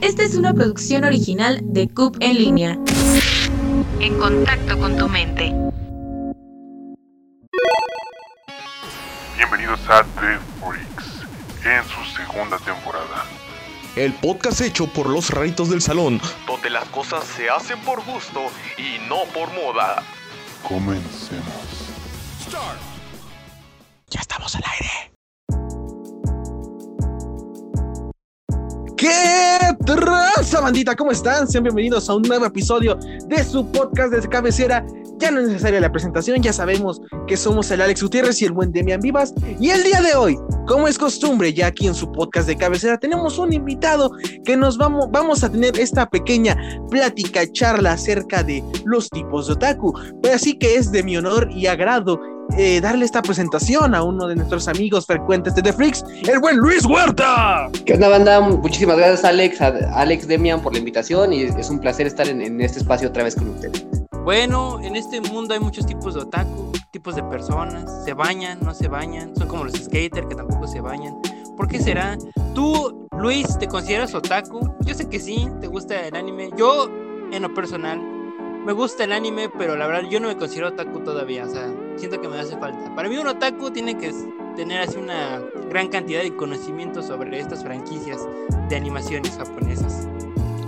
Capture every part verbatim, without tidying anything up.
Esta es una producción original de Cup en Línea. En contacto con tu mente. Bienvenidos a The Freaks, en su segunda temporada. El podcast hecho por los raritos del salón, donde las cosas se hacen por gusto y no por moda. Comencemos. Start. Ya estamos al aire. ¿Qué traza, bandita? ¿Cómo están? Sean bienvenidos a un nuevo episodio de su podcast de cabecera. Ya no es necesaria la presentación, ya sabemos que somos el Alex Gutiérrez y el buen Demian Vivas. Y el día de hoy, como es costumbre, ya aquí en su podcast de cabecera, tenemos un invitado que nos vamos, vamos a tener esta pequeña plática, charla acerca de los tipos de otaku. Pero así que es de mi honor y agrado eh, darle esta presentación a uno de nuestros amigos frecuentes de The Freaks, el buen Luis Huerta. ¿Qué onda, banda? Muchísimas gracias, Alex, a Alex, Demian, por la invitación, y es un placer estar en, en este espacio otra vez con ustedes. Bueno, en este mundo hay muchos tipos de otaku, tipos de personas, se bañan, no se bañan, son como los skaters que tampoco se bañan. ¿Por qué será? ¿Tú, Luis, te consideras otaku? Yo sé que sí, te gusta el anime. Yo, en lo personal, me gusta el anime, pero la verdad yo no me considero otaku todavía, o sea, siento que me hace falta. Para mí un otaku tiene que tener así una gran cantidad de conocimiento sobre estas franquicias de animaciones japonesas.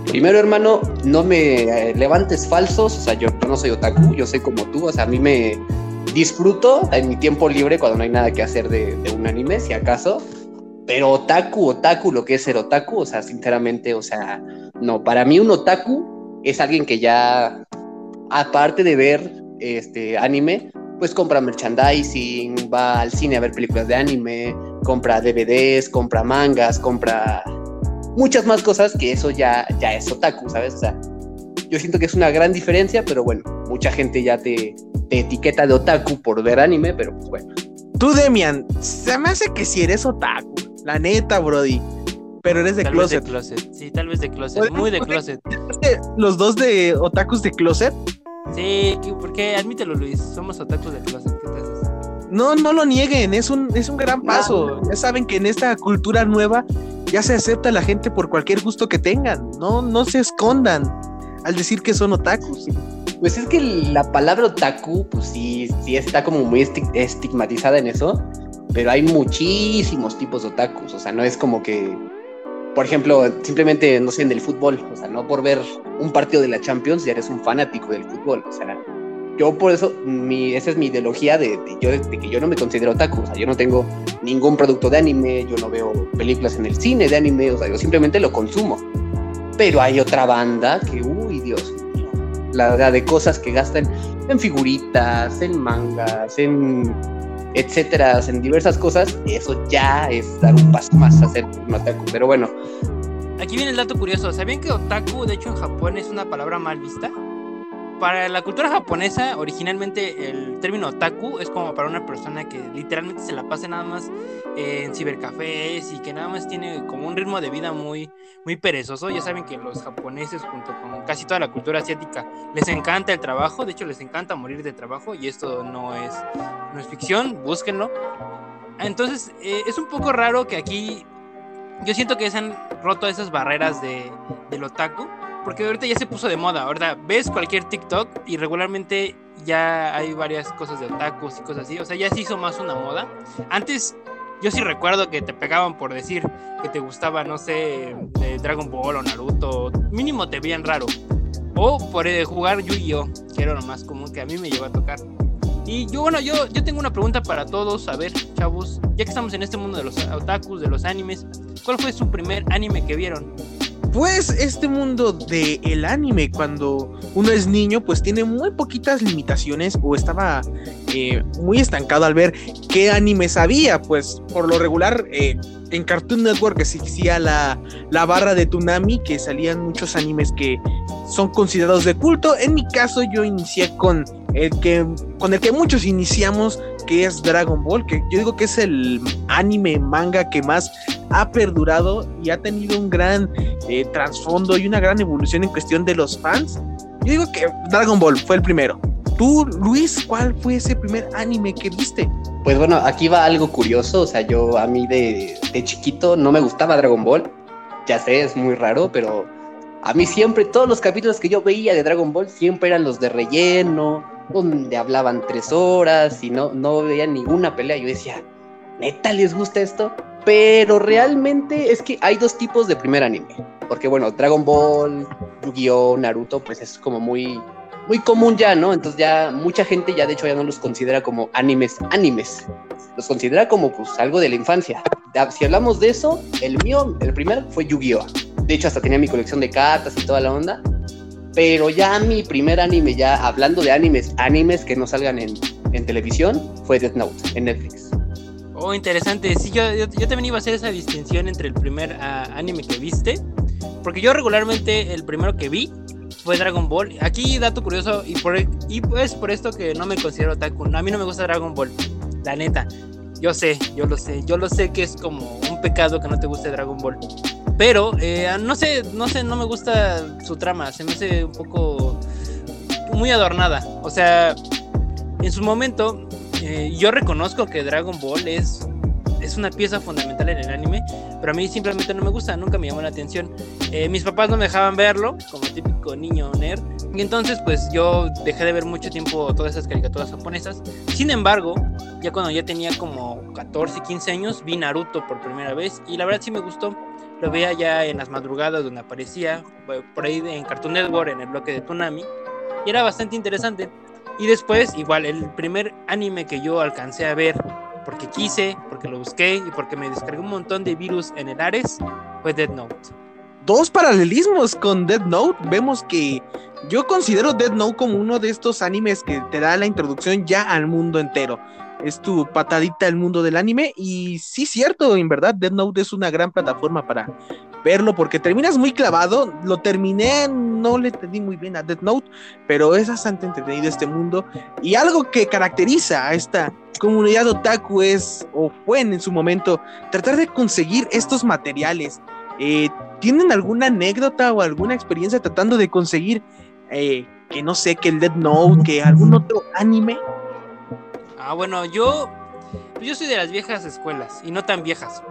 Primero, hermano, no me eh, levantes falsos, o sea, yo no soy otaku, yo soy como tú, o sea, a mí me disfruto en mi tiempo libre cuando no hay nada que hacer de, de un anime, si acaso, pero otaku, otaku, lo que es ser otaku, o sea, sinceramente, o sea, no, para mí un otaku es alguien que ya, aparte de ver este anime, pues compra merchandising, va al cine a ver películas de anime, compra D V Ds, compra mangas, compra... muchas más cosas, que eso ya, ya es otaku, ¿sabes? O sea, yo siento que es una gran diferencia, pero bueno, mucha gente ya te, te etiqueta de otaku por ver anime, pero pues bueno. Tú, Demian, se me hace que si eres otaku, la neta, brody, pero eres de tal closet. Vez de closet. Sí, tal vez de closet, muy de closet. ¿Los dos de otakus de closet? Sí, porque admítelo, Luis, somos otakus de closet, ¿qué te haces? No, no lo nieguen, es un, es un gran paso. Ya saben que en esta cultura nueva ya se acepta a la gente por cualquier gusto que tengan. No, no se escondan al decir que son otakus. Pues es que la palabra otaku, pues sí, sí está como muy estigmatizada en eso, pero hay muchísimos tipos de otakus. O sea, no es como que, por ejemplo, simplemente, no sé, en el fútbol. O sea, no por ver un partido de la Champions ya eres un fanático del fútbol. O sea, yo por eso, mi, esa es mi ideología de, de, yo, de que yo no me considero otaku. O sea, yo no tengo ningún producto de anime, yo no veo películas en el cine de anime, o sea, yo simplemente lo consumo. Pero hay otra banda que, uy, Dios mío, la, la de cosas que gastan en figuritas, en mangas, en etcétera, en diversas cosas, eso ya es dar un paso más a ser un otaku, pero bueno. Aquí viene el dato curioso, ¿sabían que otaku, de hecho, en Japón es una palabra mal vista? Para la cultura japonesa, originalmente el término otaku es como para una persona que literalmente se la pasa nada más eh, en cibercafés y que nada más tiene como un ritmo de vida muy, muy perezoso. Ya saben que los japoneses, junto con casi toda la cultura asiática, les encanta el trabajo, de hecho les encanta morir de trabajo, y esto no es, no es ficción, búsquenlo. Entonces eh, es un poco raro que aquí, yo siento que se han roto esas barreras de, del otaku, porque ahorita ya se puso de moda. Ahorita ves cualquier TikTok y regularmente ya hay varias cosas de otakus y cosas así. O sea, ya se hizo más una moda. Antes, yo sí recuerdo que te pegaban por decir que te gustaba, no sé, de Dragon Ball o Naruto. Mínimo te veían raro. O por eh, jugar Yu-Gi-Oh, que era lo más común que a mí me llegó a tocar. Y yo, bueno, yo, yo tengo una pregunta para todos. A ver, chavos, ya que estamos en este mundo de los otakus, de los animes, ¿cuál fue su primer anime que vieron? Pues este mundo del anime, cuando uno es niño, pues tiene muy poquitas limitaciones, o estaba eh, muy estancado al ver qué animes había. Pues por lo regular eh, en Cartoon Network existía la, la barra de Toonami, que salían muchos animes que son considerados de culto. En mi caso yo inicié con el que, con el que muchos iniciamos, que es Dragon Ball, que yo digo que es el anime manga que más ha perdurado y ha tenido un gran eh, trasfondo y una gran evolución en cuestión de los fans. Yo digo que Dragon Ball fue el primero. Tú, Luis, ¿cuál fue ese primer anime que viste? Pues bueno, aquí va algo curioso, o sea, yo a mí de, de chiquito no me gustaba Dragon Ball, ya sé, es muy raro, pero a mí siempre, todos los capítulos que yo veía de Dragon Ball siempre eran los de relleno, donde hablaban tres horas y no, no veía ninguna pelea. Yo decía, ¿neta les gusta esto? Pero realmente es que hay dos tipos de primer anime. Porque bueno, Dragon Ball, Yu-Gi-Oh, Naruto, pues es como muy, muy común ya, ¿no? Entonces ya mucha gente ya de hecho ya no los considera como animes, animes. Los considera como pues algo de la infancia. Si hablamos de eso, el mío, el primero fue Yu-Gi-Oh. De hecho hasta tenía mi colección de cartas y toda la onda. Pero ya mi primer anime, ya hablando de animes, animes que no salgan en, en televisión, fue Death Note en Netflix. Oh, interesante. Sí, yo, yo, yo también iba a hacer esa distinción entre el primer uh, anime que viste. Porque yo regularmente el primero que vi fue Dragon Ball. Aquí, dato curioso, y, por, y pues por esto que no me considero otaku. A mí no me gusta Dragon Ball, la neta. Yo sé, yo lo sé. Yo lo sé que es como un pecado que no te guste Dragon Ball. Pero, eh, no sé, no sé, no me gusta su trama. Se me hace un poco muy adornada. O sea, en su momento... Eh, yo reconozco que Dragon Ball es, es una pieza fundamental en el anime, pero a mí simplemente no me gusta, nunca me llamó la atención. Eh, mis papás no me dejaban verlo, como típico niño nerd, y entonces pues yo dejé de ver mucho tiempo todas esas caricaturas japonesas. Sin embargo, ya cuando ya tenía como catorce, quince años, vi Naruto por primera vez y la verdad sí me gustó. Lo veía ya en las madrugadas donde aparecía, por ahí en Cartoon Network, en el bloque de Toonami, y era bastante interesante. Y después, igual, el primer anime que yo alcancé a ver, porque quise, porque lo busqué y porque me descargué un montón de virus en el Ares, fue Death Note. Dos paralelismos con Death Note. Vemos que yo considero Death Note como uno de estos animes que te da la introducción ya al mundo entero. Es tu patadita al mundo del anime. Y sí, cierto, en verdad, Death Note es una gran plataforma para verlo, porque terminas muy clavado. Lo terminé, no le entendí muy bien a Death Note, pero es bastante entretenido este mundo, y algo que caracteriza a esta comunidad otaku es, o fue en su momento, tratar de conseguir estos materiales. eh, ¿Tienen alguna anécdota o alguna experiencia tratando de conseguir, eh, que no sé, que el Death Note, que algún otro anime? Ah, bueno, yo yo soy de las viejas escuelas, y no tan viejas,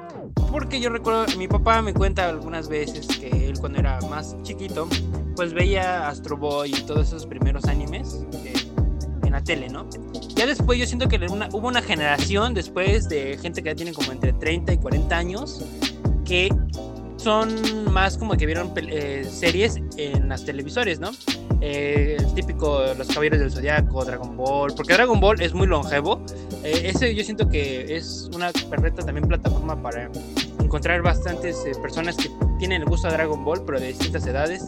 porque yo recuerdo, mi papá me cuenta algunas veces que él cuando era más chiquito, pues veía Astro Boy y todos esos primeros animes eh, en la tele, ¿no? Ya después yo siento que una, hubo una generación después de gente que ya tiene como entre treinta y cuarenta años, que son más como que vieron eh, series en las televisores, ¿no? Eh, el típico los Caballeros del Zodíaco, Dragon Ball, porque Dragon Ball es muy longevo. Eh, ese yo siento que es una perfecta también plataforma para encontrar bastantes eh, personas que tienen el gusto a Dragon Ball, pero de distintas edades,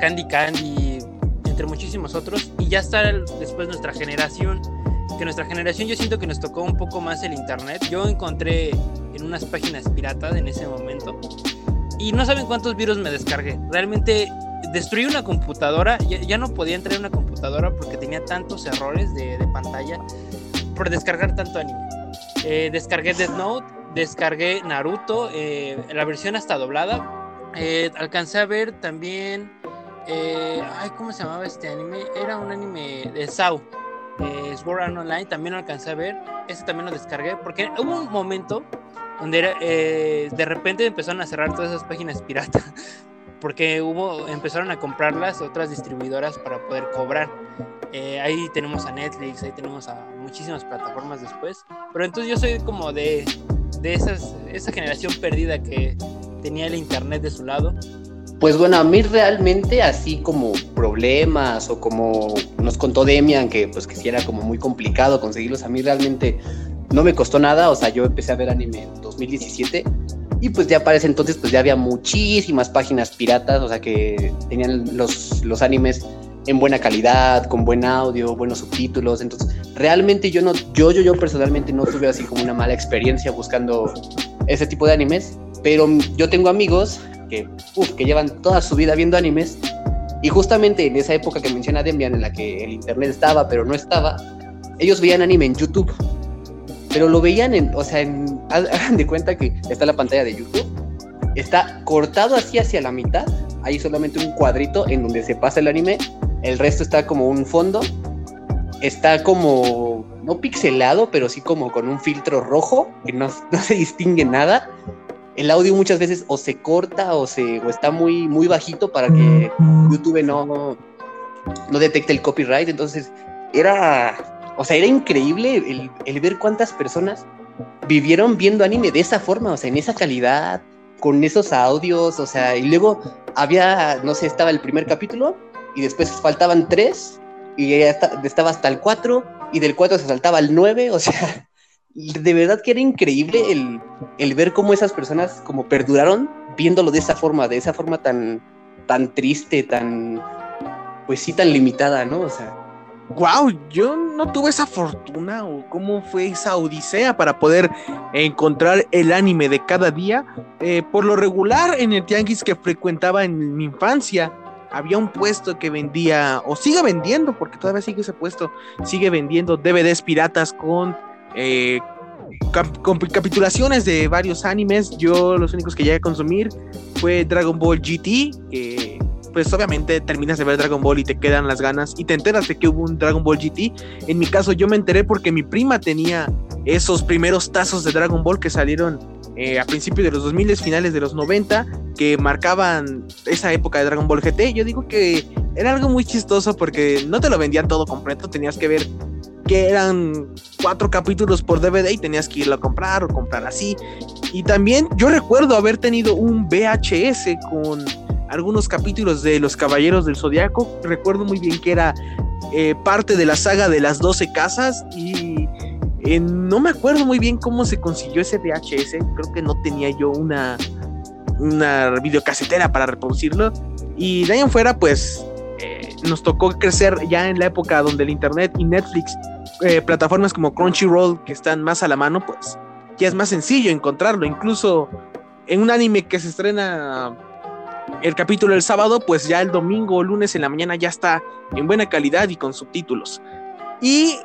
Candy Candy, entre muchísimos otros, y ya está el, después nuestra generación, que nuestra generación yo siento que nos tocó un poco más el internet. Yo encontré en unas páginas piratas en ese momento, y no saben cuántos virus me descargué. Realmente destruí una computadora, ya, ya no podía entrar en una computadora porque tenía tantos errores de, de pantalla por descargar tanto anime. Eh, descargué Death Note, descargué Naruto, eh, la versión hasta doblada. Eh, alcancé a ver también, eh, ay, ¿cómo se llamaba este anime? Era un anime de S A O, eh, Sword Art Online, también lo alcancé a ver. Este también lo descargué porque hubo un momento donde era, eh, de repente empezaron a cerrar todas esas páginas pirata, porque hubo, empezaron a comprarlas otras distribuidoras para poder cobrar. Eh, ahí tenemos a Netflix, ahí tenemos a muchísimas plataformas después, pero entonces yo soy como de, de esas, esa generación perdida que tenía el internet de su lado. Pues bueno, a mí realmente así como problemas o como nos contó Demian, que pues que sí era como muy complicado conseguirlos, a mí realmente no me costó nada. O sea, yo empecé a ver anime en dos mil diecisiete, y pues ya para ese entonces pues ya había muchísimas páginas piratas, o sea que tenían los, los animes en buena calidad, con buen audio, buenos subtítulos. Entonces realmente yo no, yo, yo, yo personalmente no tuve así como una mala experiencia buscando ese tipo de animes, pero yo tengo amigos que, uf, que llevan toda su vida viendo animes, y justamente en esa época que menciona Demian, en la que el internet estaba pero no estaba, ellos veían anime en YouTube. Pero lo veían en, o sea, en, hagan de cuenta que está la pantalla de YouTube, está cortado así hacia la mitad, hay solamente un cuadrito en donde se pasa el anime, el resto está como un fondo, está como, no pixelado, pero sí como con un filtro rojo, que no, no se distingue nada, el audio muchas veces o se corta o se o está muy, muy bajito para que YouTube no, no detecte el copyright. Entonces era, o sea, era increíble el, el ver cuántas personas vivieron viendo anime de esa forma, o sea, en esa calidad, con esos audios, o sea, y luego había, no sé, estaba el primer capítulo y después faltaban tres y hasta, estaba hasta el cuatro y del cuatro se saltaba al nueve, o sea, de verdad que era increíble el, el ver cómo esas personas como perduraron viéndolo de esa forma, de esa forma tan, tan triste, tan, pues sí, tan limitada, ¿no? O sea, wow, yo no tuve esa fortuna o cómo fue esa odisea para poder encontrar el anime de cada día. Eh, por lo regular en el tianguis que frecuentaba en mi infancia había un puesto que vendía, o sigue vendiendo porque todavía sigue ese puesto, sigue vendiendo D V Ds piratas con, eh, cap- con capitulaciones de varios animes. Yo los únicos que llegué a consumir fue Dragon Ball G T, que eh, pues obviamente terminas de ver Dragon Ball y te quedan las ganas y te enteras de que hubo un Dragon Ball G T. En mi caso yo me enteré porque mi prima tenía esos primeros tazos de Dragon Ball que salieron eh, a principios de los dos mil, finales de los noventa, que marcaban esa época de Dragon Ball G T. Yo digo que era algo muy chistoso porque no te lo vendían todo completo, tenías que ver que eran cuatro capítulos por D V D y tenías que irlo a comprar o comprar así. Y también yo recuerdo haber tenido un V H S con algunos capítulos de los Caballeros del Zodíaco. Recuerdo muy bien que era eh, parte de la saga de las doce casas y eh, no me acuerdo muy bien cómo se consiguió ese V H S. Creo que no tenía yo una, una videocasetera para reproducirlo. Y de ahí en fuera pues eh, nos tocó crecer ya en la época donde el internet y Netflix, eh, plataformas como Crunchyroll que están más a la mano, pues ya es más sencillo encontrarlo. Incluso en un anime que se estrena el capítulo el sábado, pues ya el domingo o lunes en la mañana ya está en buena calidad y con subtítulos. Y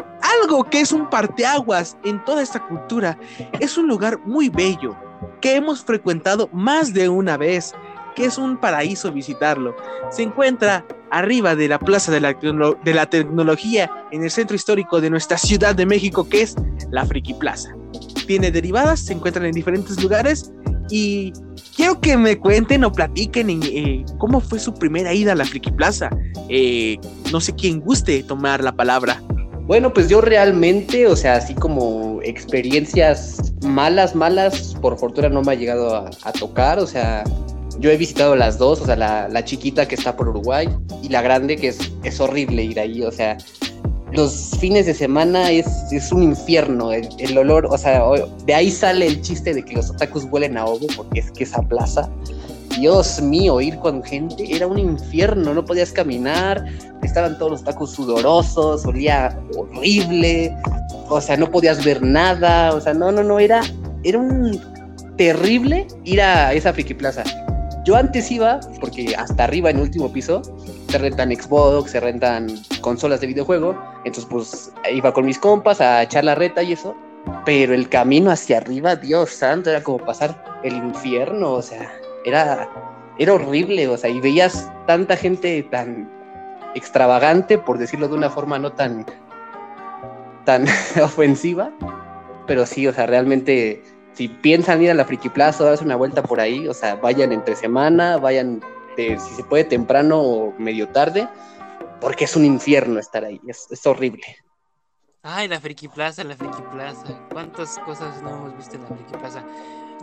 algo que es un parteaguas en toda esta cultura, es un lugar muy bello que hemos frecuentado más de una vez, que es un paraíso visitarlo. Se encuentra arriba de la Plaza de la, Tecno- de la Tecnología, en el centro histórico de nuestra Ciudad de México, que es la Friki Plaza. Tiene derivadas, se encuentran en diferentes lugares. Y quiero que me cuenten o platiquen eh, cómo fue su primera ida a la Friki Plaza. Eh, no sé quién guste tomar la palabra. Bueno, pues yo realmente, o sea, así como experiencias malas, malas, por fortuna no me ha llegado a, a tocar. O sea, yo he visitado las dos, o sea, la, la chiquita que está por Uruguay y la grande que es, es horrible ir ahí. O sea, los fines de semana es, es un infierno, el, el olor, o sea, de ahí sale el chiste de que los otakus huelen a ahogo, porque es que esa plaza, Dios mío, ir con gente era un infierno, no podías caminar, estaban todos los otakus sudorosos, olía horrible, o sea, no podías ver nada, o sea, no, no, no, era, era un terrible ir a esa Friki Plaza. Yo antes iba, porque hasta arriba en el último piso se rentan Xbox, se rentan consolas de videojuego, entonces pues iba con mis compas a echar la reta y eso, pero el camino hacia arriba, Dios santo, era como pasar el infierno, o sea, era, era horrible, o sea, y veías tanta gente tan extravagante, por decirlo de una forma no tan, tan ofensiva, pero sí, o sea, realmente... Si piensan ir a la Friki Plaza o darse una vuelta por ahí, o sea, vayan entre semana, vayan de, si se puede temprano o medio tarde, porque es un infierno estar ahí, es, es horrible. Ay, la Friki Plaza, la Friki Plaza, cuántas cosas no hemos visto en la Friki Plaza.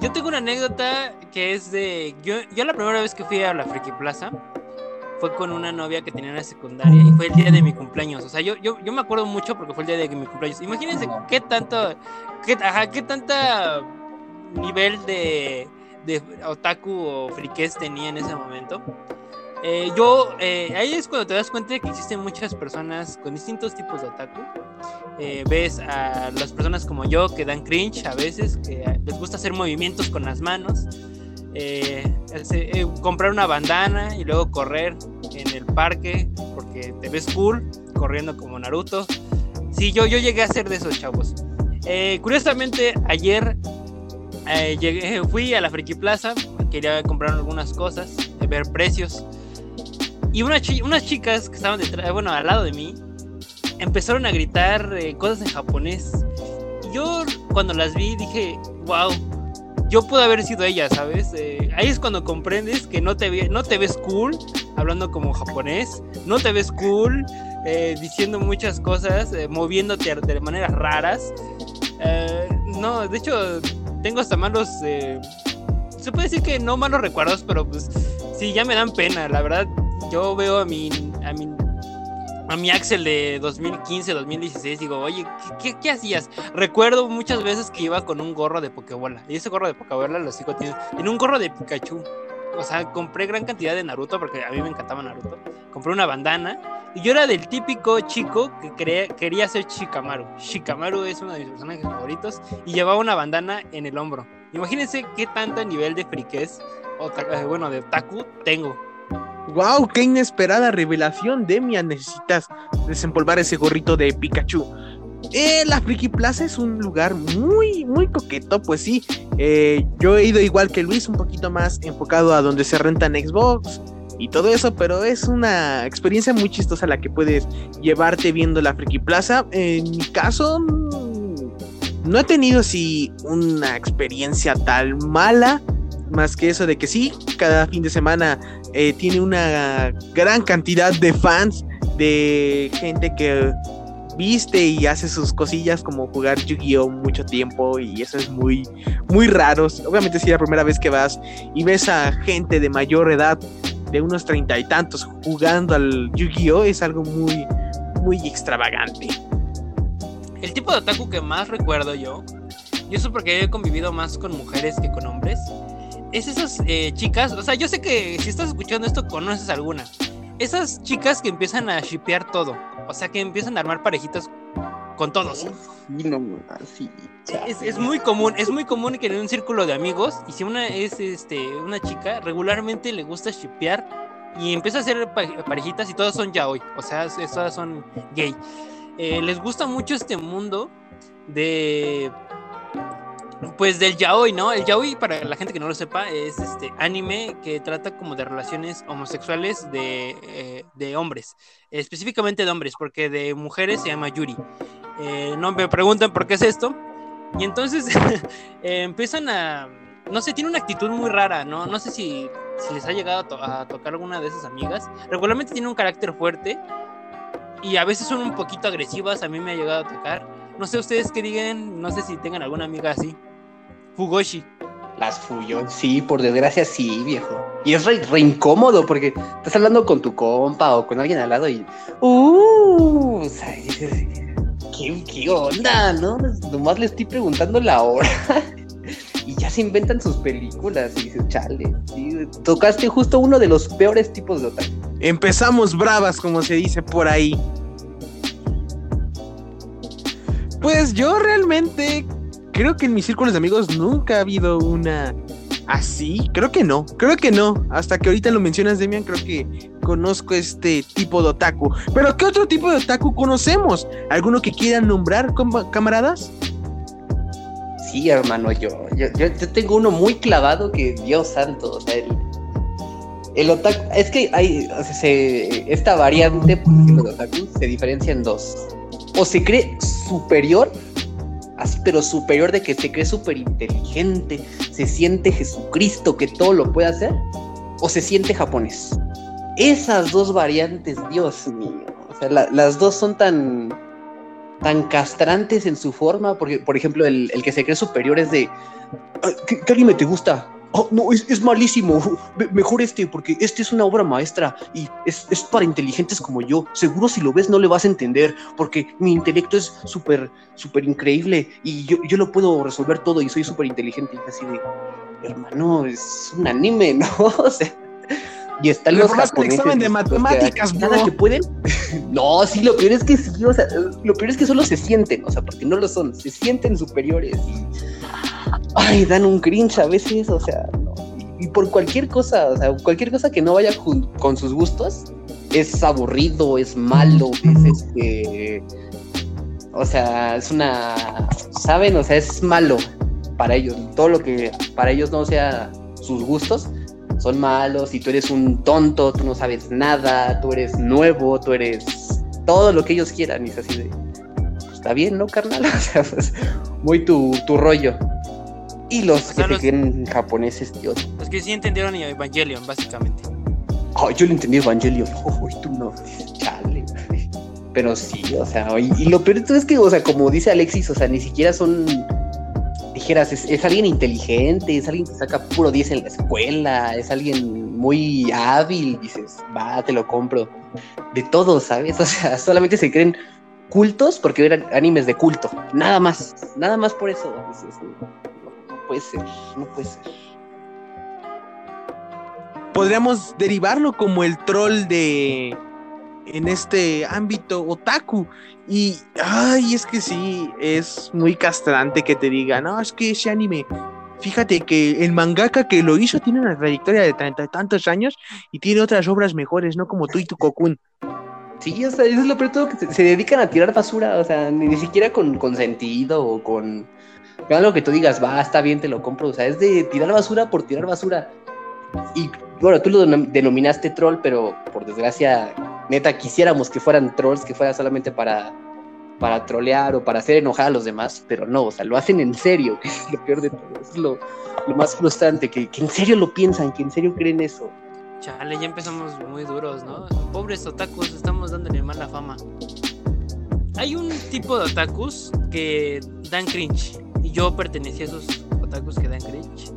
Yo tengo una anécdota que es de, yo, yo la primera vez que fui a la Friki Plaza fue con una novia que tenía en la secundaria y fue el día de mi cumpleaños. O sea, yo, yo, yo me acuerdo mucho porque fue el día de mi cumpleaños. Imagínense qué tanto, qué, ajá, qué tanta... nivel de, de otaku o friqués tenía en ese momento. Eh, yo, eh, ahí es cuando te das cuenta de que existen muchas personas con distintos tipos de otaku. Eh, ves a las personas como yo que dan cringe a veces, que les gusta hacer movimientos con las manos, eh, hacer, eh, comprar una bandana y luego correr en el parque porque te ves cool corriendo como Naruto. Sí, yo, yo llegué a ser de esos chavos. Eh, curiosamente, ayer. Eh, llegué, fui a la Friki Plaza, quería comprar algunas cosas, ver precios. Y una chi- unas chicas que estaban detrás, bueno, al lado de mí, empezaron a gritar eh, cosas en japonés. Y yo cuando las vi dije, wow, yo pude haber sido ella, ¿sabes? Eh, ahí es cuando comprendes que no te, no te ves cool hablando como japonés, no te ves cool eh, diciendo muchas cosas, eh, moviéndote de maneras raras. Eh, no, de hecho, tengo hasta malos... Eh, se puede decir que no malos recuerdos, pero pues sí, ya me dan pena, la verdad. Yo veo a mi... A mi A mi Axel de dos mil quince, dos mil dieciséis, digo, oye, ¿qué, qué, ¿qué hacías? Recuerdo muchas veces que iba con un gorro de Pokébola. Y ese gorro de Pokébola lo sigo teniendo. En un gorro de Pikachu. O sea, compré gran cantidad de Naruto porque a mí me encantaba Naruto. Compré una bandana. Y yo era del típico chico que cre- quería ser Shikamaru. Shikamaru es uno de mis personajes favoritos. Y llevaba una bandana en el hombro. Imagínense qué tanto nivel de friquez, o ta- bueno, de otaku tengo. ¡Wow! ¡Qué inesperada revelación, Demian! Necesitas desempolvar ese gorrito de Pikachu. Eh, la Friki Plaza es un lugar muy, muy coqueto, pues sí. Eh, yo he ido igual que Luis, un poquito más enfocado a donde se rentan Xbox y todo eso, pero es una experiencia muy chistosa la que puedes llevarte viendo la Friki Plaza. En mi caso, no he tenido así una experiencia tan mala, más que eso de que sí, cada fin de semana eh, tiene una gran cantidad de fans, de gente que viste y hace sus cosillas como jugar Yu-Gi-Oh mucho tiempo, y eso es muy, muy raro. Obviamente si es la primera vez que vas y ves a gente de mayor edad, de unos treinta y tantos, jugando al Yu-Gi-Oh, es algo muy, muy extravagante. El tipo de otaku que más recuerdo yo, y eso porque he convivido más con mujeres que con hombres, es esas eh, chicas, o sea, yo sé que si estás escuchando esto conoces alguna. Esas chicas que empiezan a shippear todo, o sea, que empiezan a armar parejitas con todos. Sí, no, sí, es, es muy común, es muy común que en un círculo de amigos, y si una es este una chica, regularmente le gusta shippear y empieza a hacer parejitas y todas son yaoi, o sea, todas son gay. Eh, les gusta mucho este mundo de... pues del yaoi, ¿no? El yaoi, para la gente que no lo sepa, es este anime que trata como de relaciones homosexuales de, eh, de hombres, específicamente de hombres, porque de mujeres se llama yuri. Eh, no me preguntan por qué es esto. Y entonces eh, empiezan a... no sé, tiene una actitud muy rara, ¿no? No sé si, si les ha llegado a, to- a tocar alguna de esas amigas. Regularmente tiene un carácter fuerte y a veces son un poquito agresivas, a mí me ha llegado a tocar. No sé ustedes qué digan, no sé si tengan alguna amiga así. Fugoshi. Las Fuyo, sí, por desgracia sí, viejo. Y es re, re incómodo porque estás hablando con tu compa o con alguien al lado y... ¡Uh! ¿Qué, qué onda, no? Nomás le estoy preguntando la hora. Y ya se inventan sus películas y dices, chale, ¿sí? Tocaste justo uno de los peores tipos de otaku. Empezamos bravas, como se dice por ahí. Pues yo realmente... creo que en mis círculos de amigos nunca ha habido una así. Creo que no, creo que no. Hasta que ahorita lo mencionas, Demian, creo que conozco este tipo de otaku. ¿Pero qué otro tipo de otaku conocemos? ¿Alguno que quieran nombrar, com- camaradas? Sí, hermano, yo, yo, yo, yo tengo uno muy clavado que, Dios santo, o sea, el, el otaku... Es que hay, o sea, se, esta variante, por ejemplo, de otaku se diferencia en dos. O se cree superior... así, pero superior, de que se cree súper inteligente, se siente Jesucristo, que todo lo puede hacer, o se siente japonés. Esas dos variantes, Dios mío, o sea, la, las dos son tan, tan castrantes en su forma, porque, por ejemplo, el, el que se cree superior es de, ¿qué, qué anime te gusta? Oh, no, es, es malísimo, mejor este, porque este es una obra maestra y es, es para inteligentes como yo. Seguro si lo ves no le vas a entender, porque mi intelecto es súper, súper increíble y yo, yo lo puedo resolver todo y soy súper inteligente. Y así de, hermano, es un anime, ¿no? O sea, y están los japoneses, el examen de matemáticas, los que, nada que pueden. No, sí, lo peor es que sí, o sea, lo peor es que solo se sienten, o sea, porque no lo son, se sienten superiores y... ay, dan un cringe a veces, o sea, no. Y, y por cualquier cosa, o sea, cualquier cosa que no vaya jun- con sus gustos es aburrido, es malo, es este, o sea, es una, saben, o sea, es malo para ellos, todo lo que para ellos no sea sus gustos son malos, y tú eres un tonto, tú no sabes nada, tú eres nuevo, tú eres todo lo que ellos quieran, y es así de, está bien, ¿no, carnal? O sea, pues, muy tu, tu rollo. y los o sea, que los... se quieren japoneses y otros. Los que sí entendieron Evangelion, básicamente. Oh, yo le entendí Evangelion, oh, tú no, chale. Pero sí, o sea, y, y lo peor de todo es que, o sea, como dice Alexis, o sea, ni siquiera son... Dijeras, es, es alguien inteligente, es alguien que saca puro diez en la escuela, es alguien muy hábil, dices, va, te lo compro. De todo, ¿sabes? O sea, solamente se creen cultos porque eran animes de culto, nada más, nada más por eso. Dices, no, no puede ser, no puede ser. Podríamos derivarlo como el troll de... en este ámbito otaku. Y ay, es que sí, es muy castrante que te digan, no, es que ese anime, fíjate que el mangaka que lo hizo tiene una trayectoria de treinta y tantos años y tiene otras obras mejores, no como tú y tu Cocoon. Sí, o sea, eso es lo peor, todo que se, se dedican a tirar basura, o sea, ni, ni siquiera con, con sentido o con algo que tú digas, va, está bien, te lo compro. O sea, es de tirar basura por tirar basura. Y bueno, tú lo denominaste troll, pero por desgracia, neta, quisiéramos que fueran trolls, que fuera solamente para, para trolear o para hacer enojar a los demás, pero no, o sea, lo hacen en serio, que es lo peor de todo, es lo, lo más frustrante, que, que en serio lo piensan, que en serio creen eso. Chale, ya empezamos muy duros, ¿no? Pobres otakus, estamos dándole mala fama. Hay un tipo de otakus que dan cringe, y yo pertenecí a esos otakus que dan cringe.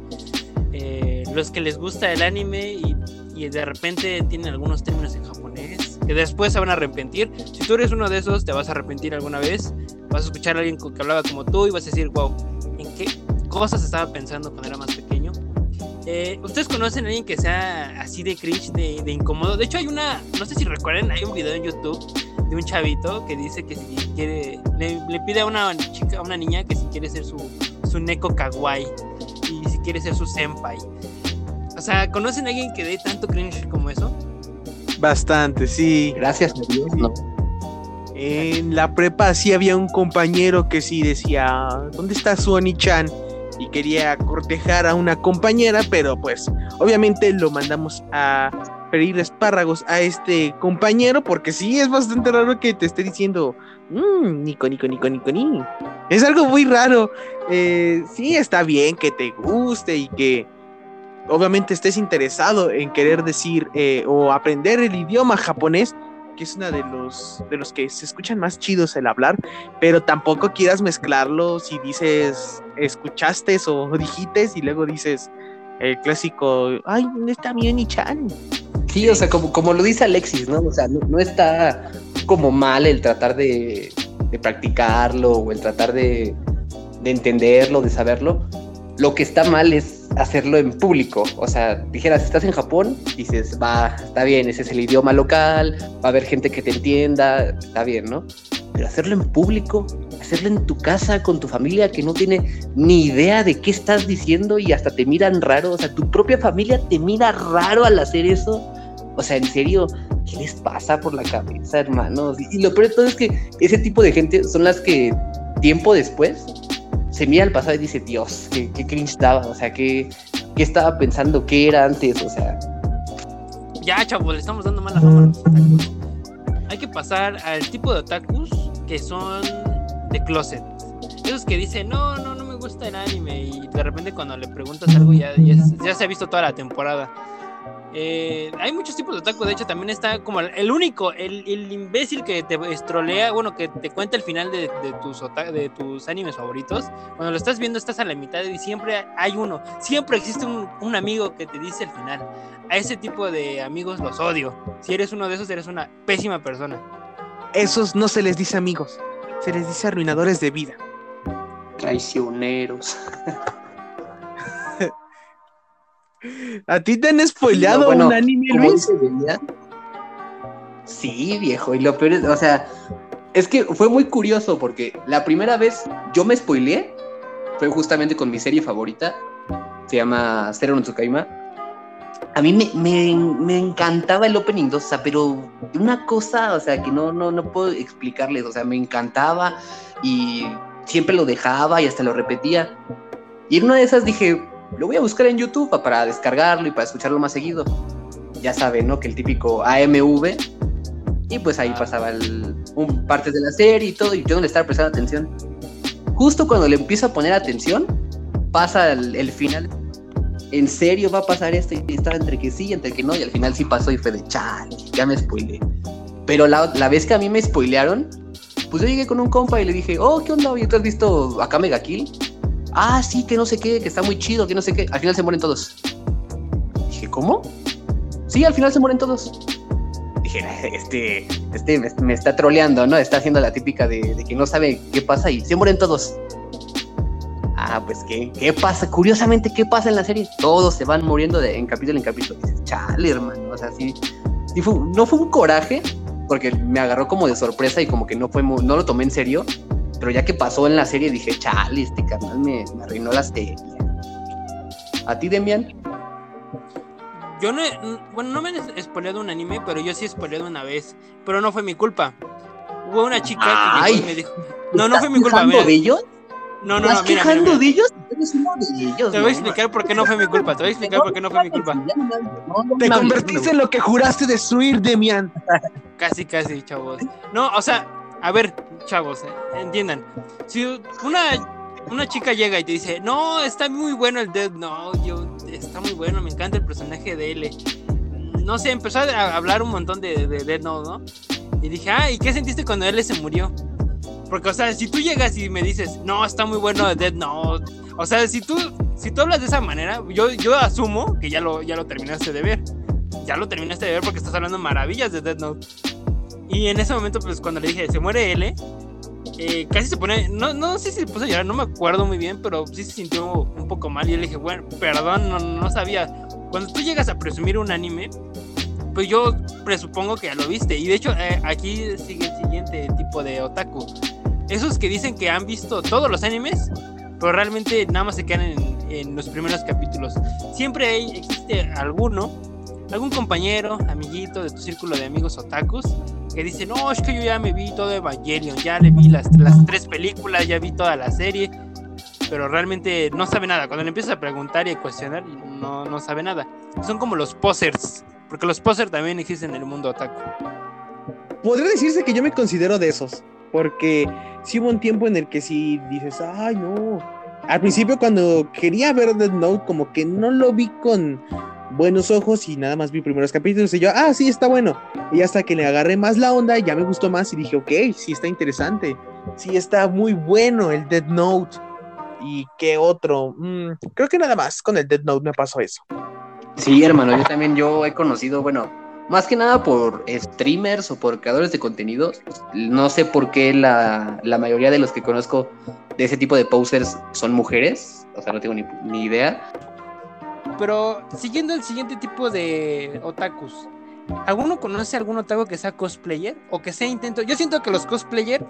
Eh, los que les gusta el anime y, y de repente tienen algunos términos en japonés que después se van a arrepentir. Si tú eres uno de esos, te vas a arrepentir alguna vez. Vas a escuchar a alguien que hablaba como tú y vas a decir, wow, ¿en qué cosas estaba pensando cuando era más pequeño? Eh, ¿Ustedes conocen a alguien que sea así de cringe, de, de incómodo? De hecho hay una, no sé si recuerden, hay un video en YouTube de un chavito que dice que si quiere, le, le pide a una chica, a una niña que si quiere ser su, su neko kawaii y si quiere ser su senpai. O sea, ¿conocen a alguien que dé tanto cringe como eso? Bastante, sí. Gracias a Dios, no. En la prepa sí había un compañero que sí decía, ¿dónde está su Oni-chan? Y quería cortejar a una compañera, pero pues obviamente lo mandamos a freír espárragos a este compañero, porque sí, es bastante raro que te esté diciendo mmm, Nico, Nico, Nico, Nico, Nico. Es algo muy raro. Eh, sí, está bien que te guste y que obviamente estés interesado en querer decir eh, o aprender el idioma japonés, que es uno de los, de los que se escuchan más chidos el hablar, pero tampoco quieras mezclarlo si dices escuchaste o dijites y luego dices el clásico, ay, no está mi Oni-chan. Sí, o sea, como, como lo dice Alexis, ¿no? O sea, no, no está como mal el tratar de, de practicarlo o el tratar de, de entenderlo, de saberlo. Lo que está mal es hacerlo en público. O sea, dijeras, estás en Japón, dices, va, está bien, ese es el idioma local, va a haber gente que te entienda, está bien, ¿no? Pero hacerlo en público, hacerlo en tu casa, con tu familia que no tiene ni idea de qué estás diciendo y hasta te miran raro. O sea, tu propia familia te mira raro al hacer eso. O sea, en serio, ¿qué les pasa por la cabeza, hermanos? Y lo peor de todo es que ese tipo de gente son las que tiempo después se mira al pasado y dice, Dios, qué, qué cringe daba, o sea, qué, qué estaba pensando, qué era antes, o sea. Ya, chavos, le estamos dando mala fama a los otakus. Hay que pasar al tipo de otakus que son de closet. Esos que dicen, no, no, no me gusta el anime, y de repente cuando le preguntas algo ya, ya, ya se ha visto toda la temporada. Eh, hay muchos tipos de otaku, de hecho también está como el, el único, el, el imbécil que te estrolea, bueno, que te cuenta el final de, de, tus otaku, de tus animes favoritos. Cuando lo estás viendo estás a la mitad y siempre hay uno, siempre existe un, un amigo que te dice el final. A ese tipo de amigos los odio. Si eres uno de esos eres una pésima persona. Esos no se les dice amigos, se les dice arruinadores de vida. Traicioneros. ¿A ti te han spoileado no, bueno, un anime, Luis? Sí, viejo, y lo peor es, o sea, es que fue muy curioso porque la primera vez yo me spoileé fue justamente con mi serie favorita, se llama Zero no Tsukaima. A mí me, me, me encantaba el opening dos, o sea, pero una cosa, o sea, que no, no, no puedo explicarles, o sea, me encantaba y siempre lo dejaba y hasta lo repetía. Y en una de esas dije, lo voy a buscar en YouTube para descargarlo y para escucharlo más seguido. Ya saben, ¿no? Que el típico A M V. Y pues ahí pasaba el, un, partes de la serie y todo. Y yo no le estaba prestando atención. Justo cuando le empiezo a poner atención, pasa el, el final. ¿En serio va a pasar esto? Y estaba entre que sí y entre que no, y al final sí pasó y fue de chale, ya me spoileé. Pero la, la vez que a mí me spoilearon, pues yo llegué con un compa y le dije, oh, ¿qué onda? Oye, ¿tú has visto acá Mega Kill? Ah, sí, que no sé qué, que está muy chido, que no sé qué. Al final se mueren todos. Dije, ¿cómo? Sí, al final se mueren todos. Dije, este, este me, me está troleando, ¿no? Está haciendo la típica de, de que no sabe qué pasa y se mueren todos. Ah, pues, ¿qué, ¿qué pasa? Curiosamente, ¿qué pasa en la serie? Todos se van muriendo de, en capítulo en capítulo. Dices, chale, hermano. O sea, sí. Y fue, no fue un coraje, porque me agarró como de sorpresa y como que no fue, no lo tomé en serio. Pero ya que pasó en la serie, dije, chale, este canal me, me arruinó la serie. ¿A ti, Demian? Yo no he, bueno, no me he spoileado un anime, pero yo sí he spoileado una vez. Pero no fue mi culpa. Hubo una chica Ay, que llegó y me dijo... No, no fue mi culpa, mira. No, no, no, mira, mira, mira. De ellos? Eres uno de ellos. Te voy a explicar por qué no fue mi culpa. Te voy a explicar por qué no fue mi culpa. Te convertiste en lo que juraste destruir, Demian. Casi, casi, chavos. No, o sea, a ver, chavos, eh, entiendan. Si una, una chica llega y te dice, no, está muy bueno el Death Note, yo, está muy bueno, me encanta el personaje de L. No sé, empezó a hablar un montón de, de Death Note, ¿no? Y dije, ah, ¿y qué sentiste cuando L se murió? Porque, o sea, si tú llegas y me dices, no, está muy bueno Death Note, o sea, si tú, si tú hablas de esa manera, yo, yo asumo que ya lo, ya lo terminaste de ver. Ya lo terminaste de ver porque estás hablando maravillas de Death Note. Y en ese momento, pues, cuando le dije, se muere L, eh, casi se pone, no, no sé si se puso a llorar, no me acuerdo muy bien, pero sí se sintió un poco mal. Y yo le dije, bueno, perdón, no, no sabía. Cuando tú llegas a presumir un anime, pues yo presupongo que ya lo viste. Y de hecho, eh, aquí sigue el siguiente tipo de otaku. Esos que dicen que han visto todos los animes, pero realmente nada más se quedan en, en los primeros capítulos. Siempre hay, existe alguno, algún compañero, amiguito de tu círculo de amigos otakus, que dice, no, es que yo ya me vi todo Evangelion, ya le vi las, las tres películas, ya vi toda la serie, pero realmente no sabe nada. Cuando le empiezas a preguntar y a cuestionar, no, no sabe nada. Son como los posers, porque los posers también existen en el mundo otaku. Podría decirse que yo me considero de esos. Porque sí hubo un tiempo en el que sí dices, ay no. Al principio cuando quería ver Death Note, como que no lo vi con buenos ojos y nada más vi primeros capítulos y yo, ah sí, está bueno. Y hasta que le agarré más la onda, ya me gustó más y dije, ok, sí está interesante. Sí está muy bueno el Death Note. ¿Y qué otro? Mm, creo que nada más con el Death Note me pasó eso. Sí, hermano, yo también yo he conocido, bueno... Más que nada por streamers o por creadores de contenidos. No sé por qué la, la mayoría de los que conozco de ese tipo de posers son mujeres. O sea, no tengo ni, ni idea. Pero siguiendo el siguiente tipo de otakus, ¿alguno conoce algún otaku que sea cosplayer? O que sea intento... Yo siento que los cosplayer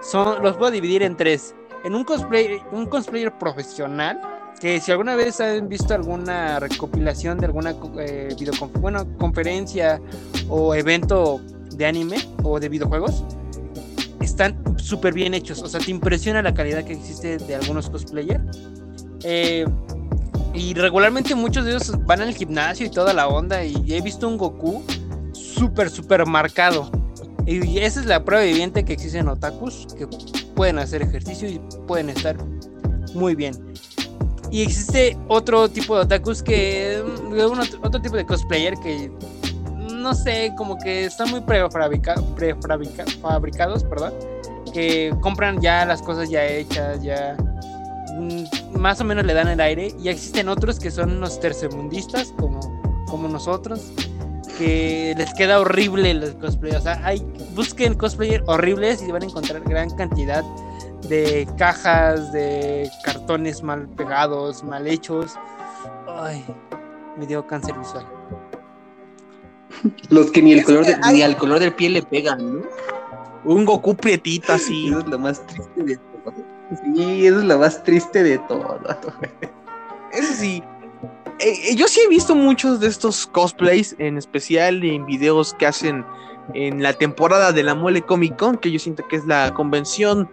son, los puedo dividir en tres. En un cosplayer, un cosplayer profesional, que si alguna vez han visto alguna recopilación de alguna eh, videoconf- bueno, conferencia o evento de anime o de videojuegos, están súper bien hechos. O sea, te impresiona la calidad que existe de algunos cosplayers. Eh, y regularmente muchos de ellos van al gimnasio y toda la onda. Y he visto un Goku súper, súper marcado. Y esa es la prueba viviente que existen otakus, que pueden hacer ejercicio y pueden estar muy bien. Y existe otro tipo de otakus que... Un otro, otro tipo de cosplayer que... No sé, como que están muy prefabrica, prefabrica, fabricados, perdón. Que compran ya las cosas ya hechas, ya... Más o menos le dan el aire. Y existen otros que son unos tercermundistas, como, como nosotros. Que les queda horrible los cosplayers. O sea, hay, busquen cosplayers horribles y van a encontrar gran cantidad... de cajas, de cartones mal pegados, mal hechos. Ay, me dio cáncer visual. Los que ni el color de, ni al color de piel le pegan, ¿no? Un Goku prietito así. Eso es lo más triste de todo. Sí, eso es lo más triste de todo. Eso sí. Eh, yo sí he visto muchos de estos cosplays, en especial en videos que hacen en la temporada de la Mole Comic Con, que yo siento que es la convención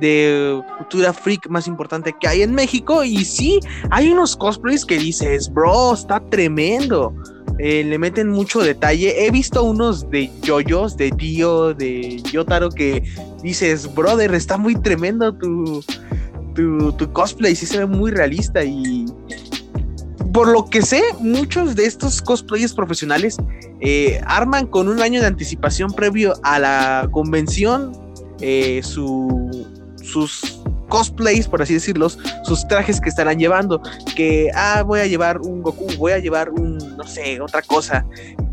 de cultura freak más importante que hay en México. Y sí, hay unos cosplays que dices, bro, está tremendo. eh, Le meten mucho detalle. He visto unos de JoJo's, de Dio, de Yotaro, que dices, brother, está muy tremendo tu, tu, tu cosplay sí se ve muy realista. Y por lo que sé, muchos de estos cosplayers profesionales eh, arman con un año de anticipación previo a la convención eh, su, sus cosplays, por así decirlos, sus trajes que estarán llevando. Que, ah, voy a llevar un Goku, voy a llevar un, no sé, otra cosa.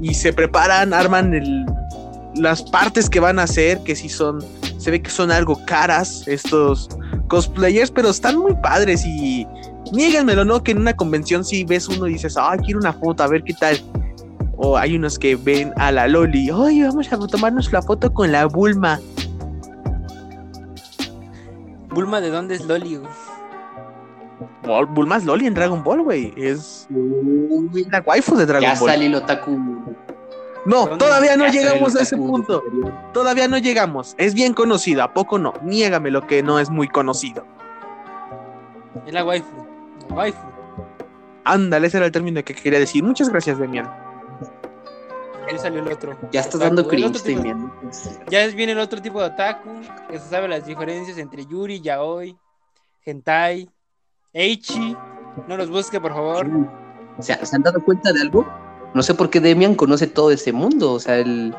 Y se preparan, arman el, las partes que van a hacer, que sí son, se ve que son algo caras estos cosplayers, pero están muy padres y... Niéganmelo, ¿no? Que en una convención si sí ves uno y dices, ay, quiero una foto, a ver qué tal. O hay unos que ven a la Loli, oye, vamos a tomarnos la foto con la Bulma. ¿Bulma de dónde es Loli, güey? Bul- Bulma es Loli en Dragon Ball, güey. Es una waifu de Dragon ya Ball. Ya sale el otaku. No, todavía no llegamos a ese punto. Todavía no llegamos. Es bien conocido, ¿a poco no? Niégamelo que no es muy conocido. Es la waifu. Waifu. Ándale, ese era el término que quería decir. Muchas gracias, Demian. Ahí salió el otro. Ya estás dando cringe, Demian. Ya viene el otro tipo de otaku, que se sabe las diferencias entre Yuri, Yaoi, Hentai, Eichi. No los busque, por favor. O sea, ¿se han dado cuenta de algo? No sé por qué Demian conoce todo ese mundo. O sea, el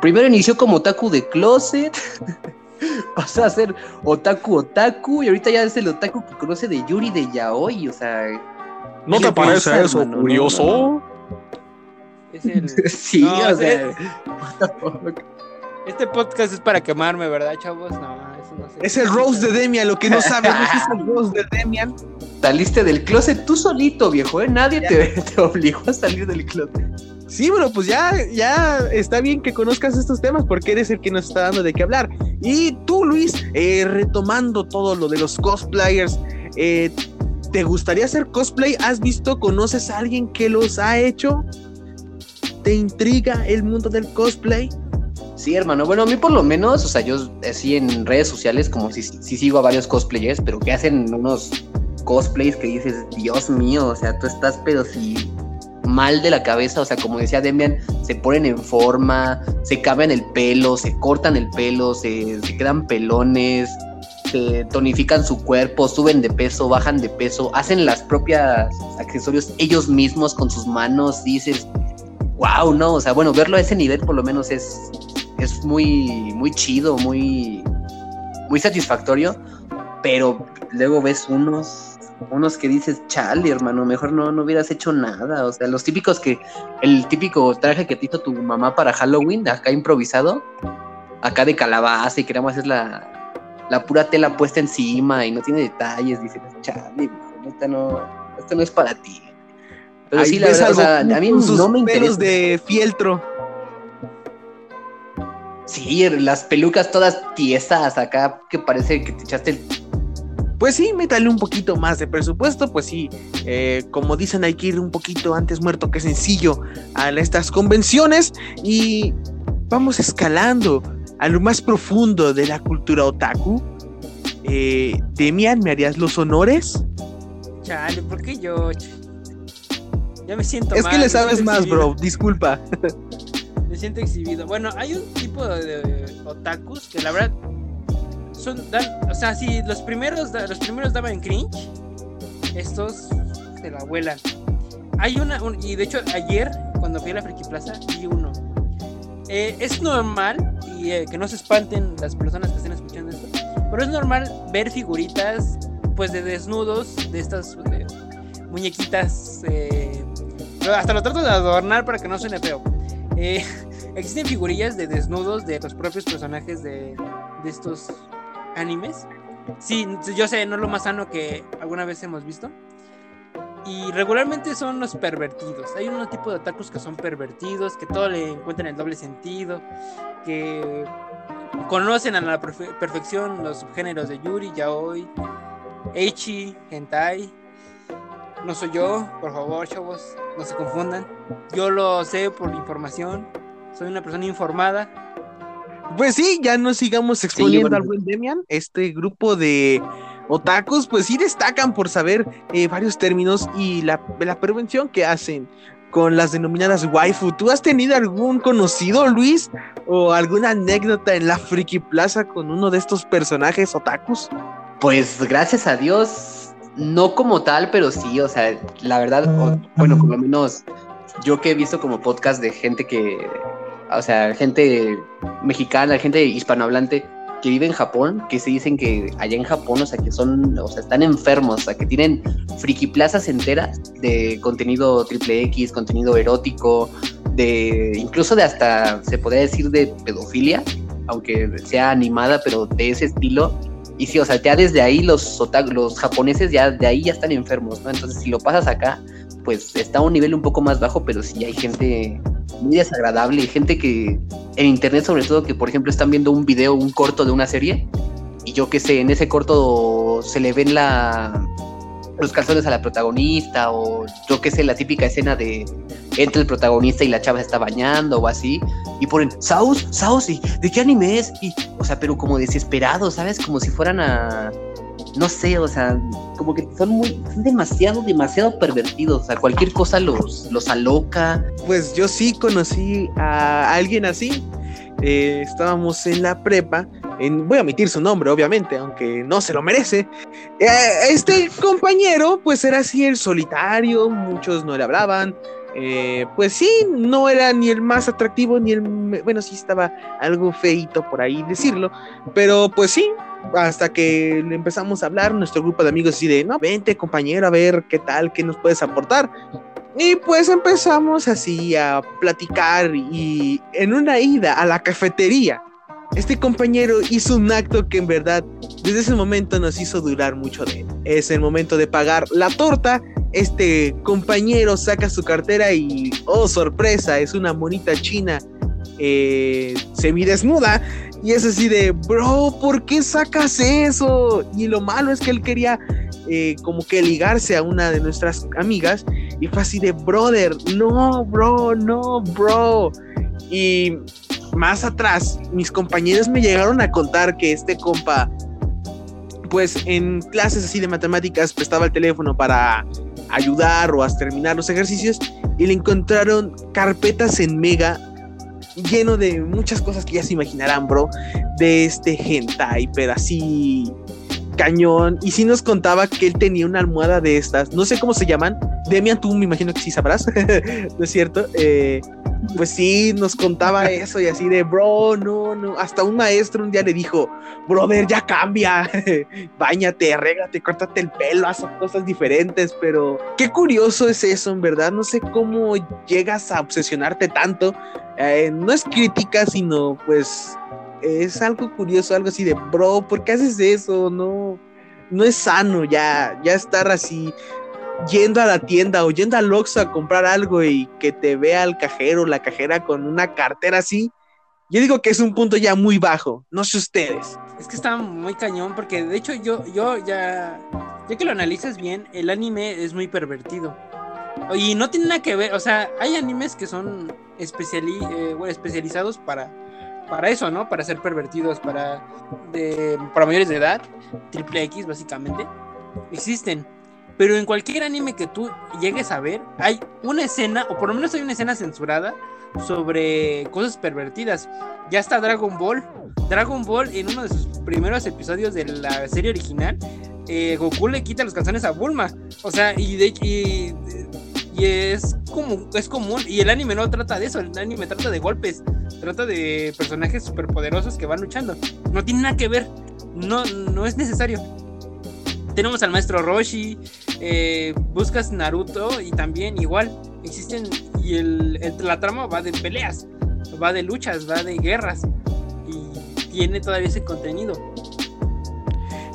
primero inició como otaku de closet. Pasó a ser otaku otaku y ahorita ya es el otaku que conoce de Yuri, de Yaoi, o sea... ¿No te parece pasa, eso, mano? Curioso? No, no, no. Es el... sí, no, o sea... Es... Este podcast es para quemarme, ¿verdad, chavos? No, eso no sé. Es el roast de Demian, lo que no sabes, es el roast de Demian. Saliste del closet tú solito, viejo, ¿eh? Nadie te, te obligó a salir del closet. Sí, bueno, pues ya, ya está bien que conozcas estos temas porque eres el que nos está dando de qué hablar. Y tú, Luis, eh, retomando todo lo de los cosplayers, eh, ¿te gustaría hacer cosplay? ¿Has visto, conoces a alguien que los ha hecho? ¿Te intriga el mundo del cosplay? Sí, hermano, bueno, a mí por lo menos, o sea, yo sí en redes sociales como si, si sigo a varios cosplayers, pero que hacen unos cosplays que dices, Dios mío, o sea, tú estás pero si... mal de la cabeza, o sea, como decía Demian, se ponen en forma, se cambian el pelo, se cortan el pelo, se, se quedan pelones, se tonifican su cuerpo, suben de peso, bajan de peso, hacen las propias accesorios ellos mismos con sus manos, y dices, wow, no, o sea, bueno, verlo a ese nivel por lo menos es, es muy, muy chido, muy, muy satisfactorio, pero luego ves unos... unos que dices, chale, hermano, mejor no, no hubieras hecho nada, o sea, los típicos que, el típico traje que te hizo tu mamá para Halloween, acá improvisado, acá de calabaza y queremos hacer la, la pura tela puesta encima y no tiene detalles, dices, chale, mejor, esta no, esto no es para ti. Pero ahí sí, la verdad, o sea, a mí no me interesa. Sus pelos de fieltro. Sí, las pelucas todas tiesas, acá que parece que te echaste el... Pues sí, métale un poquito más de presupuesto, pues sí, eh, como dicen hay que ir un poquito antes muerto que sencillo a estas convenciones y vamos escalando a lo más profundo de la cultura otaku. Eh, Demian, ¿me harías los honores? Chale, ¿por qué yo? Ya me siento mal. Es que le sabes más, bro, disculpa. Me siento exhibido. Bueno, hay un tipo de, de otakus que la verdad... Son, dan, o sea, si los primeros los primeros daban cringe, estos se la vuelan. Hay una, un, y de hecho ayer cuando fui a la Friki Plaza vi uno. Eh, es normal, y eh, que no se espanten las personas que estén escuchando esto, pero es normal ver figuritas pues de desnudos, de estas eh, muñequitas. Eh, hasta lo trato de adornar para que no suene feo. Eh, existen figurillas de desnudos de los propios personajes de, de estos... animes. Sí, yo sé, no es lo más sano que alguna vez hemos visto. Y regularmente son los pervertidos. Hay unos tipos de otakus que son pervertidos, que todo le encuentran el doble sentido, que conocen a la perfe- perfección los subgéneros de Yuri, Yaoi, Eichi, Hentai. No soy yo, por favor, chavos, no se confundan. Yo lo sé por información. Soy una persona informada. Pues sí, ya no sigamos exponiendo sí, bueno. al buen Demian. Este grupo de otakus, pues sí destacan por saber eh, varios términos y la, la prevención que hacen con las denominadas waifu. ¿Tú has tenido algún conocido, Luis? ¿O alguna anécdota en la Friki Plaza con uno de estos personajes otakus? Pues gracias a Dios, no como tal, pero sí, o sea, la verdad, o, bueno, por lo menos yo que he visto como podcast de gente que, o sea, gente mexicana, gente hispanohablante que vive en Japón, que se dicen que allá en Japón, o sea, que son, o sea, están enfermos, o sea, que tienen friki plazas enteras de contenido triple X, contenido erótico, de incluso de hasta, se podría decir, de pedofilia, aunque sea animada, pero de ese estilo. Y sí, o sea, ya desde ahí los otaku, los japoneses ya de ahí ya están enfermos, ¿no? Entonces, si lo pasas acá, pues está a un nivel un poco más bajo, pero sí hay gente muy desagradable, gente que en internet sobre todo, que por ejemplo están viendo un video, un corto de una serie, y yo qué sé, en ese corto se le ven la, los calzones a la protagonista, o yo qué sé, la típica escena de entre el protagonista y la chava se está bañando o así, y ponen, Saus, Saus, ¿y de qué anime es? Y, o sea, pero como desesperados, ¿sabes? Como si fueran a... no sé, o sea, como que son muy, son demasiado, demasiado pervertidos, o sea, cualquier cosa los, los aloca. Pues yo sí conocí a alguien así, eh, estábamos en la prepa, en, voy a omitir su nombre, obviamente, aunque no se lo merece. Eh, este compañero, pues era así el solitario, muchos no le hablaban. Eh, pues sí, no era ni el más atractivo, ni el... bueno, sí estaba algo feito por ahí decirlo, pero pues sí, hasta que le empezamos a hablar, nuestro grupo de amigos así de, no, vente compañero, a ver qué tal, qué nos puedes aportar. Y pues empezamos así a platicar, y en una ida a la cafetería, este compañero hizo un acto que en verdad, desde ese momento nos hizo durar mucho de él. Es el momento de pagar la torta. Este compañero saca su cartera y, oh sorpresa, es una monita china eh, semidesnuda. Y es así de, bro, ¿por qué sacas eso? Y lo malo es que él quería eh, como que ligarse a una de nuestras amigas. Y fue así de, brother, no, bro, no, bro. Y más atrás, mis compañeros me llegaron a contar que este compa, pues en clases así de matemáticas, prestaba el teléfono para ayudar o hasta terminar los ejercicios, y le encontraron carpetas en Mega lleno de muchas cosas que ya se imaginarán, bro, de este hentai, pero así cañón. Y sí nos contaba que él tenía una almohada de estas, no sé cómo se llaman, Demian, tú me imagino que sí sabrás, ¿no es cierto? Eh, pues sí, nos contaba eso, y así de, bro, no, no, hasta un maestro un día le dijo, brother, ya cambia, báñate, arréglate, córtate el pelo, haz cosas diferentes. Pero qué curioso es eso, en verdad, no sé cómo llegas a obsesionarte tanto, eh, no es crítica, sino pues... es algo curioso, algo así de, bro, ¿por qué haces eso? No, no es sano ya, ya estar así yendo a la tienda o yendo al Oxxo a comprar algo y que te vea el cajero, la cajera con una cartera así. Yo digo que es un punto ya muy bajo, no sé ustedes. Es que está muy cañón, porque de hecho yo, yo ya, ya que lo analizas bien, el anime es muy pervertido. Y no tiene nada que ver, o sea, hay animes que son especiali- eh, bueno, especializados para... para eso, ¿no? Para ser pervertidos, para de, para mayores de edad, triple X básicamente, existen. Pero en cualquier anime que tú llegues a ver, hay una escena, o por lo menos hay una escena censurada sobre cosas pervertidas. Ya está Dragon Ball. Dragon Ball, en uno de sus primeros episodios de la serie original, eh, Goku le quita los calzones a Bulma. O sea, y de, y de, y es como, es común, y el anime no trata de eso, el anime trata de golpes, trata de personajes superpoderosos que van luchando, no tiene nada que ver, no, no es necesario. Tenemos al maestro Roshi, eh, buscas Naruto y también igual, existen, y el, el, la trama va de peleas, va de luchas, va de guerras, y tiene todavía ese contenido.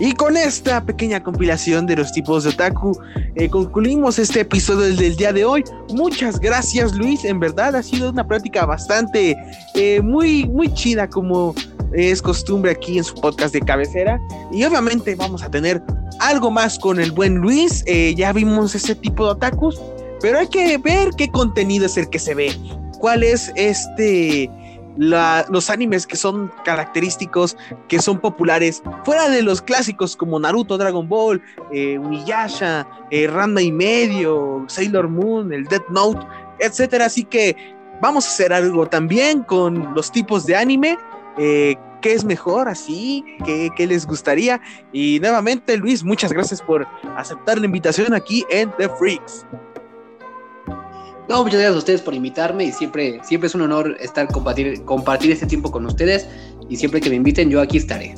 Y con esta pequeña compilación de los tipos de otaku, eh, concluimos este episodio del día de hoy. Muchas gracias, Luis, en verdad ha sido una práctica bastante eh, muy, muy chida, como es costumbre aquí en su podcast de cabecera. Y obviamente vamos a tener algo más con el buen Luis, eh, ya vimos ese tipo de otakus, pero hay que ver qué contenido es el que se ve, cuál es este... La, los animes que son característicos, que son populares, fuera de los clásicos como Naruto, Dragon Ball, eh, Inuyasha, eh, Ranma y medio, Sailor Moon, el Death Note, etcétera. Así que vamos a hacer algo también con los tipos de anime, eh, qué es mejor así, qué, qué les gustaría. Y nuevamente, Luis, muchas gracias por aceptar la invitación aquí en The Freaks. No, muchas gracias a ustedes por invitarme y siempre, siempre es un honor estar compartir, compartir este tiempo con ustedes, y siempre que me inviten yo aquí estaré.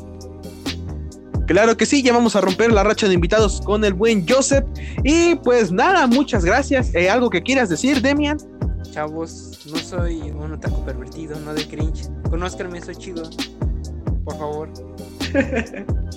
Claro que sí, ya vamos a romper la racha de invitados con el buen Joseph. Y pues nada, muchas gracias. Eh, ¿Algo que quieras decir, Demian? Chavos, no soy un otaku pervertido, no de cringe. Conózcanme, soy chido. Por favor.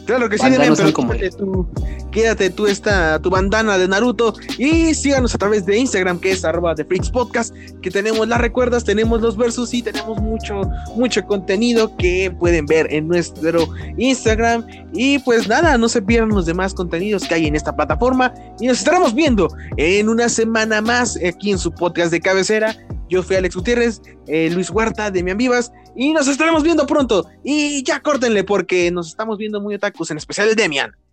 Claro que sí, Demian, pero quédate tú, quédate tú esta, tu bandana de Naruto, y síganos a través de Instagram, que es arroba The Freaks Podcast, que tenemos las recuerdas, tenemos los versus y tenemos mucho, mucho contenido que pueden ver en nuestro Instagram. Y pues nada, no se pierdan los demás contenidos que hay en esta plataforma, y nos estaremos viendo en una semana más aquí en su podcast de cabecera. Yo fui Alex Gutiérrez, eh, Luis Huerta, Demian Vivas, y nos estaremos viendo pronto. Y ya córtenle porque nos estamos viendo muy otakus, en especial el Demian.